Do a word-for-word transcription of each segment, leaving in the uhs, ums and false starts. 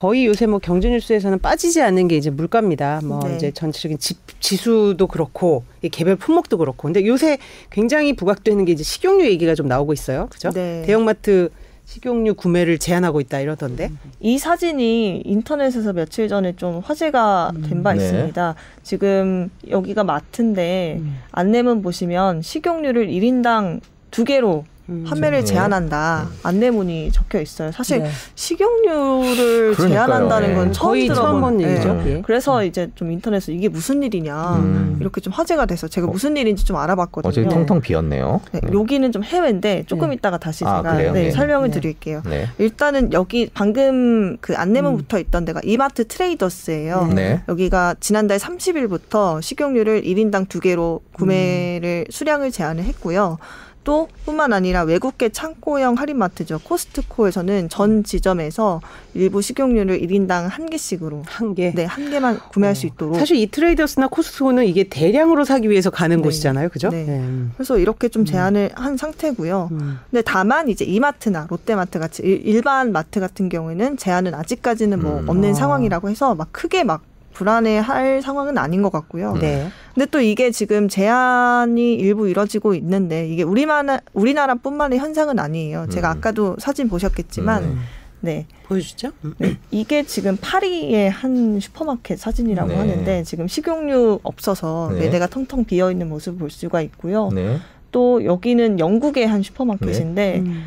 거의 요새 뭐 경제 뉴스에서는 빠지지 않는 게 이제 물가입니다. 뭐 네. 이제 전체적인 지, 지수도 그렇고 개별 품목도 그렇고. 근데 요새 굉장히 부각되는 게 이제 식용유 얘기가 좀 나오고 있어요. 그죠? 네. 대형마트 식용유 구매를 제한하고 있다 이러던데. 이 사진이 인터넷에서 며칠 전에 좀 화제가 된 바 음, 네. 있습니다. 지금 여기가 마트인데 음. 안내문 보시면 식용유를 일 인당 두 개로 음, 판매를 네. 제한한다. 안내문이 적혀 있어요. 사실 네. 식용유를 그러니까요. 제한한다는 건 네. 처음 거의 처음 본 얘기죠. 네. 네. 그래서 이제 좀 인터넷에서 이게 무슨 일이냐 음. 이렇게 좀 화제가 돼서 제가 무슨 일인지 좀 알아봤거든요. 어제 텅텅 비었네요. 네. 네. 여기는 좀 해외인데 조금 네. 이따가 다시 아, 제가 네. 네. 설명을 네. 드릴게요. 네. 일단은 여기 방금 그 안내문 음. 붙어 있던 데가 이마트 트레이더스예요. 네. 여기가 지난달 삼십 일부터 식용유를 일 인당 두 개로 구매를 음. 수량을 제한을 했고요. 또 뿐만 아니라 외국계 창고형 할인마트죠. 코스트코에서는 전 지점에서 일부 식용유를 일 인당 한 개씩으로. 한 개? 네. 한 개만 구매할 어. 수 있도록. 사실 이 트레이더스나 코스트코는 이게 대량으로 사기 위해서 가는 네. 곳이잖아요. 그죠? 네. 네. 그래서 이렇게 좀 제한을 음. 한 상태고요. 음. 근데 다만 이제 이마트나 롯데마트 같이 일반 마트 같은 경우에는 제한은 아직까지는 뭐 음. 없는 아. 상황이라고 해서 막 크게 막 불안해할 상황은 아닌 것 같고요. 네. 근데 또 이게 지금 제한이 일부 이뤄지고 있는데 이게 우리만 우리나라뿐만의 현상은 아니에요. 음. 제가 아까도 사진 보셨겠지만, 음. 네. 보여주죠? 네. 이게 지금 파리의 한 슈퍼마켓 사진이라고 네. 하는데 지금 식용유 없어서 네. 매대가 텅텅 비어 있는 모습을 볼 수가 있고요. 네. 또 여기는 영국의 한 슈퍼마켓인데. 네. 음.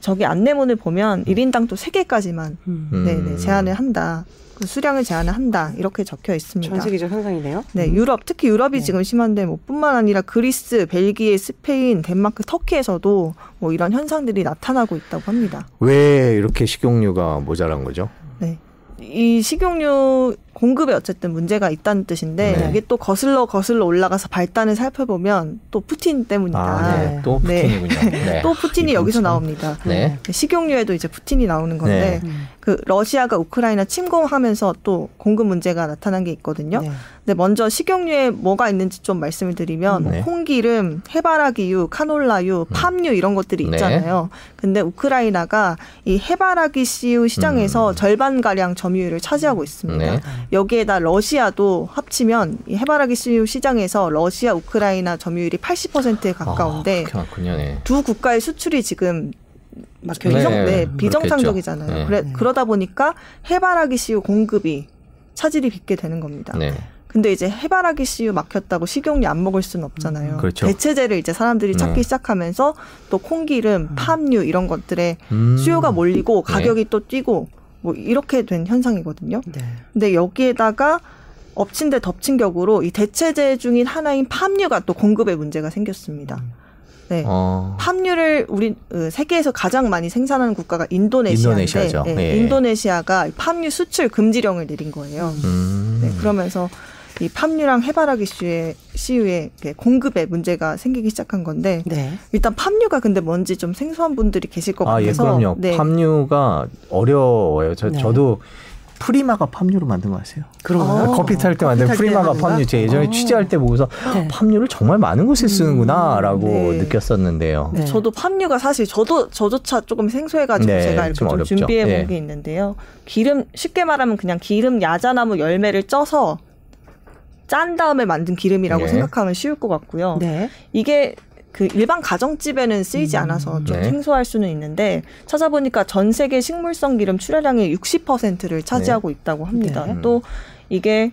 저기 안내문을 보면 일 인당 또 세 개까지만 음. 네네, 제한을 한다. 수량을 제한을 한다. 이렇게 적혀 있습니다. 전 세계적 현상이네요. 네, 유럽, 특히 유럽이 네. 지금 심한데 뭐 뿐만 아니라 그리스, 벨기에, 스페인, 덴마크, 터키에서도 뭐 이런 현상들이 나타나고 있다고 합니다. 왜 이렇게 식용유가 모자란 거죠? 네. 이 식용유 공급에 어쨌든 문제가 있다는 뜻인데 네. 이게 또 거슬러 거슬러 올라가서 발단을 살펴보면 또 푸틴 때문이다. 아, 네. 또 푸틴이군요. 네. 네. 또 푸틴이 여기서 나옵니다. 네. 식용유에도 이제 푸틴이 나오는 건데 네. 그 러시아가 우크라이나 침공하면서 또 공급 문제가 나타난 게 있거든요. 네. 근데 먼저 식용유에 뭐가 있는지 좀 말씀을 드리면 네. 뭐 콩기름, 해바라기유, 카놀라유, 팜유 이런 것들이 있잖아요. 네. 근데 우크라이나가 이 해바라기씨유 시장에서 음. 절반가량 점유율을 차지하고 있습니다. 네. 여기에다 러시아도 합치면 이 해바라기 씨유 시장에서 러시아, 우크라이나 점유율이 팔십 퍼센트에 가까운데 아, 네. 두 국가의 수출이 지금 막혀 네, 네, 네, 비정상적이잖아요. 네. 그래, 그러다 보니까 해바라기 씨유 공급이 차질이 빚게 되는 겁니다. 네. 근데 이제 해바라기 씨유 막혔다고 식용유 안 먹을 수는 없잖아요. 음, 그렇죠. 대체제를 이제 사람들이 찾기 네. 시작하면서 또 콩기름, 팜유 이런 것들에 음. 수요가 몰리고 가격이 네. 또 뛰고 뭐 이렇게 된 현상이거든요. 네. 근데 여기에다가 엎친 데 덮친 격으로 이 대체제 중인 하나인 팜유가 또 공급에 문제가 생겼습니다. 네, 어. 팜유를 우리 세계에서 가장 많이 생산하는 국가가 인도네시아인데 인도네시아죠. 네, 네. 인도네시아가 팜유 수출 금지령을 내린 거예요. 음. 네, 그러면서 이 팜유랑 해바라기 씨유의, 씨유의 공급에 문제가 생기기 시작한 건데 네. 일단 팜유가 근데 뭔지 좀 생소한 분들이 계실 것 아, 같아서. 아, 예, 그럼요. 네. 팜유가 어려워요. 저, 네. 저도 프리마가 팜유로 만든 거 아세요? 그런가요? 아, 커피 탈 때 만든 프리마가 팜유. 제가 예전에 아. 취재할 때 보고서 네. 팜유를 정말 많은 곳에 쓰는구나라고 네. 느꼈었는데요. 네. 저도 팜유가 사실 저도 저조차 조금 생소해가지고 네, 제가 이렇게 좀, 좀 준비해 본 게 네. 있는데요. 기름 쉽게 말하면 그냥 기름 야자나무 열매를 쪄서 짠 다음에 만든 기름이라고 네. 생각하면 쉬울 것 같고요. 네. 이게 그 일반 가정집에는 쓰이지 않아서 음, 좀 네. 생소할 수는 있는데 찾아보니까 전 세계 식물성 기름 출하량의 육십 퍼센트를 차지하고 네. 있다고 합니다. 네. 또 이게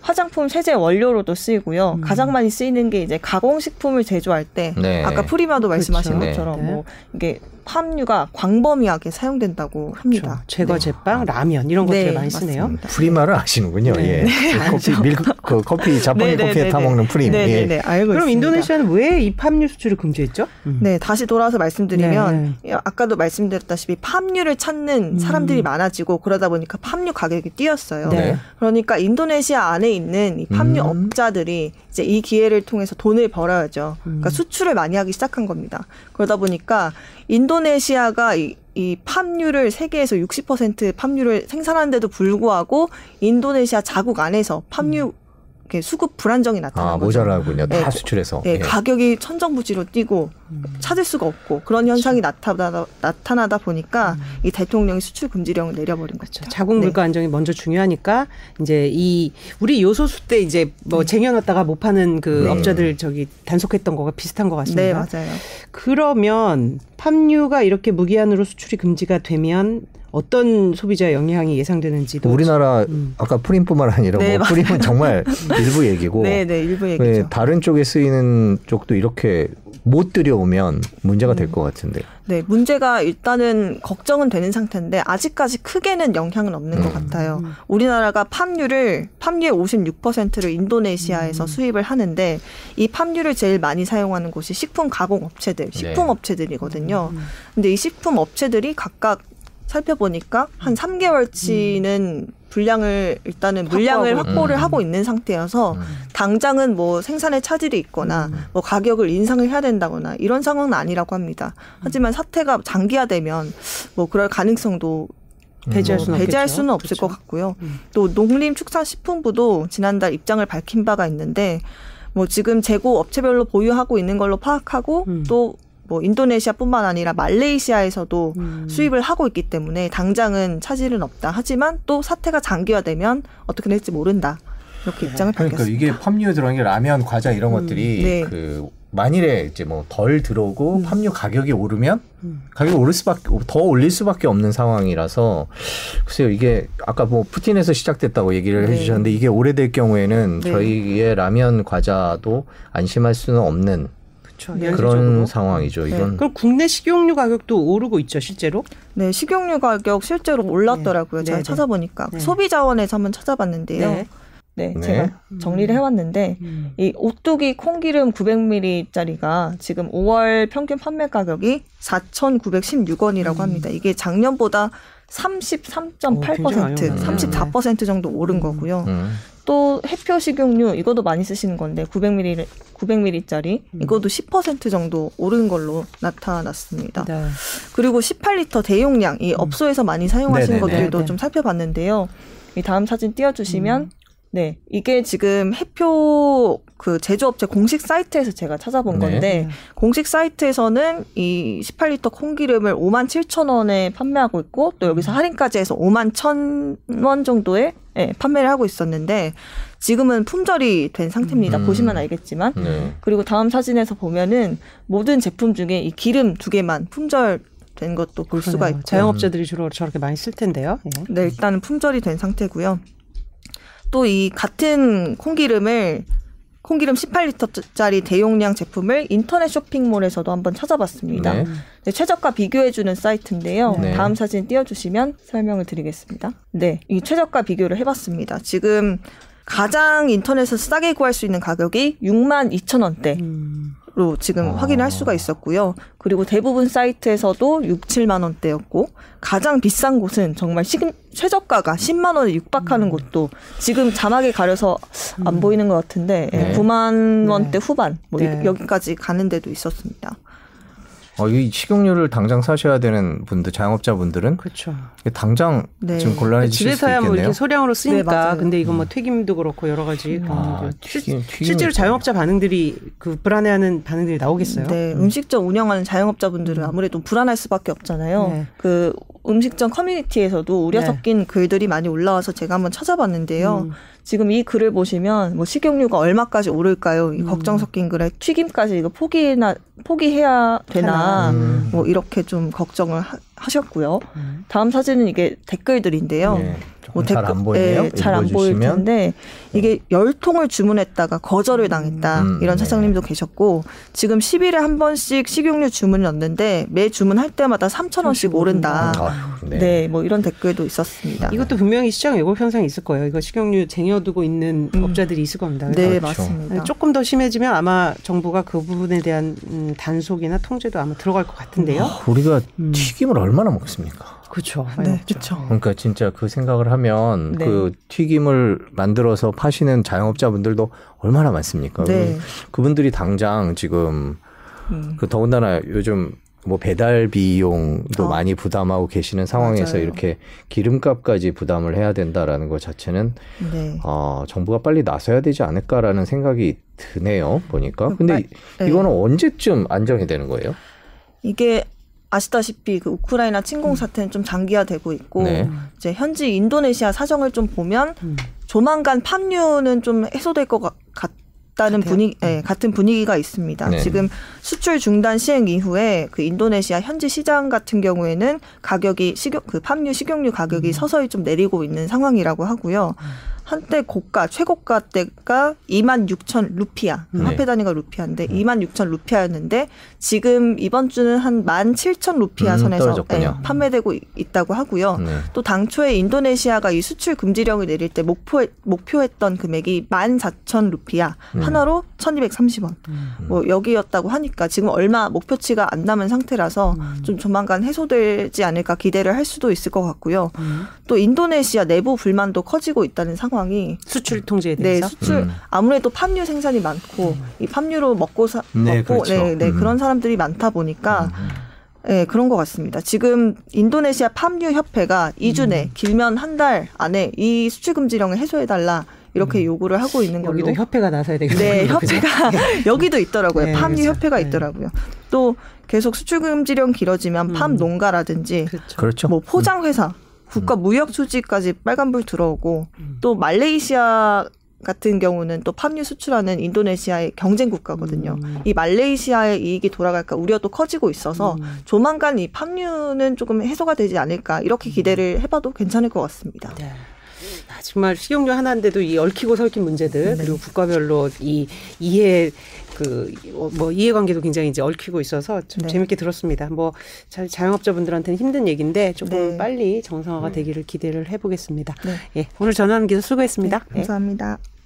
화장품 세제 원료로도 쓰이고요. 음. 가장 많이 쓰이는 게 이제 가공식품을 제조할 때 네. 아까 프리마도 말씀하신 그렇죠. 것처럼 네. 뭐 이게 팜유가 광범위하게 사용된다고 합니다. 그렇죠. 제과 네. 제빵, 라면 이런 것들 네, 많이 쓰네요. 맞습니다. 프리마를 아시는군요. 네. 예. 네, 커피, 밀, 그 커피 자포니 네, 커피에 네, 타 먹는 프림. 네, 네, 예. 네, 네, 알고 그럼 있습니다. 인도네시아는 왜 이 팜유 수출을 금지했죠? 음. 네, 다시 돌아서 말씀드리면 네. 아까도 말씀드렸다시피 팜유를 찾는 사람들이 음. 많아지고 그러다 보니까 팜유 가격이 뛰었어요. 네. 그러니까 인도네시아 안에 있는 이 팜유 음. 업자들이 이제 이 기회를 통해서 돈을 벌어야죠. 그러니까 음. 수출을 많이 하기 시작한 겁니다. 그러다 보니까 인도네시아가 이, 이 팜유를 세계에서 육십 퍼센트 팜유를 생산하는데도 불구하고 인도네시아 자국 안에서 팜유 음. 수급 불안정이 나타나는 아, 거죠. 모자라군요. 네, 다 수출해서. 네, 예. 가격이 천정부지로 뛰고 음. 찾을 수가 없고 그런 현상이 나타나다, 나타나다 보니까 음. 이 대통령이 수출 금지령을 내려버린 거죠. 그렇죠. 자국 물가 네. 안정이 먼저 중요하니까 이제 이 우리 요소수 때 이제 뭐 네. 쟁여놨다가 못 파는 그 네. 업자들 저기 단속했던 거가 비슷한 것 같습니다. 네, 맞아요. 그러면 팜유가 이렇게 무기한으로 수출이 금지가 되면 어떤 소비자 영향이 예상되는지도 우리나라 음. 아까 프림뿐만 아니라 네, 뭐 프림은 정말 일부 얘기고 네, 네, 일부 얘기죠. 다른 쪽에 쓰이는 쪽도 이렇게 못 들여오면 문제가 음. 될 것 같은데. 네, 문제가 일단은 걱정은 되는 상태인데 아직까지 크게는 영향은 없는 음. 것 같아요. 음. 우리나라가 팜유를 팜유의 오십육 퍼센트를 인도네시아에서 음. 수입을 하는데 이 팜유를 제일 많이 사용하는 곳이 식품 가공 업체들, 식품 네. 업체들이거든요. 음. 근데 이 식품 업체들이 각각 살펴보니까 한 삼 개월치는 음. 분량을 일단은 물량을 확보하고. 확보를 음. 하고 있는 상태여서 음. 당장은 뭐 생산에 차질이 있거나 음. 뭐 가격을 인상을 해야 된다거나 이런 상황은 아니라고 합니다. 하지만 사태가 장기화되면 뭐 그럴 가능성도 배제할 수는, 뭐 배제할 수는 없을 그렇죠. 것 같고요. 음. 또 농림축산식품부도 지난달 입장을 밝힌 바가 있는데 뭐 지금 재고 업체별로 보유하고 있는 걸로 파악하고 음. 또 뭐 인도네시아뿐만 아니라 말레이시아에서도 음. 수입을 하고 있기 때문에 당장은 차질은 없다. 하지만 또 사태가 장기화되면 어떻게 될지 모른다. 이렇게 입장을 밝혔습니다. 그러니까 이게 팜유에 들어간 게 라면, 과자 이런 음. 것들이 네. 그 만일에 이제 뭐 덜 들어오고 음. 팜유 가격이 오르면 음. 가격이 오를 수밖에 더 올릴 수밖에 없는 상황이라서 글쎄요 이게 아까 뭐 푸틴에서 시작됐다고 얘기를 네. 해주셨는데 이게 오래될 경우에는 네. 저희의 라면, 과자도 안심할 수는 없는. 그렇죠. 그런 상황이죠. 네. 이건. 그럼 국내 식용유 가격도 오르고 있죠, 실제로? 네, 식용유 가격 실제로 올랐더라고요. 네. 제가 네. 찾아보니까 네. 소비자원에서 한번 찾아봤는데요. 네, 네, 네. 제가 음. 정리를 해왔는데 음. 이 오뚜기 콩기름 구백 밀리리터짜리가 지금 오월 평균 판매 가격이 사천구백십육 원이라고 음. 합니다. 이게 작년보다 삼십삼 점 팔 퍼센트, 오, 삼십사 퍼센트 정도 오른 음. 거고요. 음. 또 해표 식용유 이것도 많이 쓰시는 건데 구백 밀리리터 구백 밀리리터짜리 음. 이것도 십 퍼센트 정도 오른 걸로 나타났습니다. 네. 그리고 십팔 리터 대용량 이 업소에서 음. 많이 사용하시는 네네네. 것들도 네네. 좀 살펴봤는데요. 이 다음 사진 띄워주시면 음. 네 이게 지금 해표 그 제조업체 공식 사이트에서 제가 찾아본 건데 네. 공식 사이트에서는 이 십팔 리터 콩기름을 오만 칠천 원에 판매하고 있고 또 여기서 할인까지 해서 오만 천 원 정도에 네, 판매를 하고 있었는데 지금은 품절이 된 상태입니다. 음. 보시면 알겠지만 네. 그리고 다음 사진에서 보면은 모든 제품 중에 이 기름 두 개만 품절 된 것도 볼 그러네요. 수가 있고 자영업자들이 주로 저렇게 많이 쓸 텐데요. 네, 네 일단은 품절이 된 상태고요. 또 이 같은 콩기름을 콩기름 십팔 리터짜리 대용량 제품을 인터넷 쇼핑몰에서도 한번 찾아봤습니다. 네. 네, 최저가 비교해주는 사이트인데요. 네. 다음 사진 띄워주시면 설명을 드리겠습니다. 네, 이 최저가 비교를 해봤습니다. 지금 가장 인터넷에서 싸게 구할 수 있는 가격이 육만 이천 원대. 음. 로 지금 아. 확인할 수가 있었고요. 그리고 대부분 사이트에서도 육, 칠만 원대였고 가장 비싼 곳은 정말 시, 최저가가 십만 원에 육박하는 음. 곳도 지금 자막에 가려서 안 음. 보이는 것 같은데 네. 구만 원대 네. 후반 뭐 네. 여기까지 가는 데도 있었습니다. 어, 이 식용유를 당장 사셔야 되는 분들, 자영업자분들은 그렇죠. 당장 네. 지금 곤란해지실 그러니까 수 있겠네요. 집에서야 뭐 이렇게 소량으로 쓰니까 네, 근데 이건 뭐 튀김도 그렇고 여러 가지 아, 튀김, 시, 실제로 자영업자 반응들이 그 불안해하는 반응들이 나오겠어요. 네, 음. 음식점 운영하는 자영업자분들은 아무래도 불안할 수밖에 없잖아요. 네. 그 음식점 커뮤니티에서도 우려 섞인 네. 글들이 많이 올라와서 제가 한번 찾아봤는데요. 음. 지금 이 글을 보시면 뭐 식용유가 얼마까지 오를까요? 이 걱정 섞인 글에 튀김까지 이거 포기나 포기해야 되나? 음. 뭐 이렇게 좀 걱정을 하, 하셨고요. 음. 다음 사진은 이게 댓글들인데요. 네, 뭐 잘 안 보이네요. 네, 잘 안 보일 텐데 이게 열 통을 주문했다가 거절을 당했다 음. 이런 사장님도 네. 계셨고 지금 십 일에 한 번씩 식용유 주문을 넣는데 매 주문할 때마다 삼천 원씩 오른다. 아, 네. 네, 뭐 이런 댓글도 있었습니다. 이것도 분명히 시장 왜곡 현상이 있을 거예요. 이거 식용유 쟁여 두고 있는 음. 업자들이 있을 겁니다. 네, 그렇죠. 맞습니다. 조금 더 심해지면 아마 정부가 그 부분에 대한 단속이나 통제도 아마 들어갈 것 같은데요. 어, 우리가 음. 튀김을 얼마나 먹습니까? 그렇죠. 네, 그렇죠. 그러니까 진짜 그 생각을 하면 네. 그 튀김을 만들어서 파시는 자영업자분들도 얼마나 많습니까? 네. 그분들이 당장 지금 음. 그 더군다나 요즘 뭐 배달 비용도 어. 많이 부담하고 계시는 상황에서 맞아요. 이렇게 기름값까지 부담을 해야 된다라는 것 자체는 네. 어, 정부가 빨리 나서야 되지 않을까라는 생각이 드네요. 보니까. 근데 네. 이거는 언제쯤 안정이 되는 거예요? 이게 아시다시피 그 우크라이나 침공 사태는 좀 장기화되고 있고 네. 이제 현지 인도네시아 사정을 좀 보면 음. 조만간 팜유는 좀 해소될 것 같. 다는 분위기, 네, 같은 분위기가 있습니다. 네. 지금 수출 중단 시행 이후에 그 인도네시아 현지 시장 같은 경우에는 가격이 식용, 그 팜유 식용유 가격이 음. 서서히 좀 내리고 있는 상황이라고 하고요. 한때 고가 최고가 때가 이만 육천 루피아 네. 화폐 단위가 루피아인데 음. 이만 육천 루피아였는데 지금 이번 주는 한 만 칠천 루피아 음, 선에서 네, 판매되고 있다고 하고요. 네. 또 당초에 인도네시아가 이 수출 금지령을 내릴 때 목표 목표했던 금액이 만 사천 루피아 음. 한화로 천이백삼십 원 음. 뭐 여기였다고 하니까 지금 얼마 목표치가 안 남은 상태라서 음. 좀 조만간 해소되지 않을까 기대를 할 수도 있을 것 같고요. 음. 또 인도네시아 내부 불만도 커지고 있다는 상황. 수출 통제에 대해서? 네, 수출 음. 아무래도 팜유 생산이 많고 음. 이 팜유로 먹고 사, 네, 먹고 그렇죠. 네, 네, 음. 그런 사람들이 많다 보니까 음. 네, 그런 것 같습니다. 지금 인도네시아 팜유 협회가 이 주 내 음. 길면 한 달 안에 이 수출 금지령을 해소해 달라. 이렇게 음. 요구를 하고 있는 걸로. 여기도 협회가 나서야 되겠네요. 네, 협회가 여기도 있더라고요. 네, 팜유 그렇죠. 협회가 네. 있더라고요. 또 계속 수출 금지령 길어지면 음. 팜 농가라든지 그렇죠. 뭐 포장 회사 음. 국가 무역 조직까지 빨간불 들어오고 음. 또 말레이시아 같은 경우는 또 팜유 수출하는 인도네시아의 경쟁 국가거든요. 음. 이 말레이시아의 이익이 돌아갈까 우려도 커지고 있어서 음. 조만간 이 팜유는 조금 해소가 되지 않을까 이렇게 기대를 해봐도 괜찮을 것 같습니다. 네. 정말 식용유 하나인데도 이 얽히고 설킨 문제들 그리고 국가별로 이 이해 그 뭐 이해관계도 굉장히 이제 얽히고 있어서 좀 네. 재밌게 들었습니다. 뭐 자영업자분들한테는 힘든 얘기인데 조금 네. 빨리 정상화가 되기를 기대를 해보겠습니다. 네. 예, 오늘 전화하는 기자 수고했습니다. 네, 감사합니다. 예.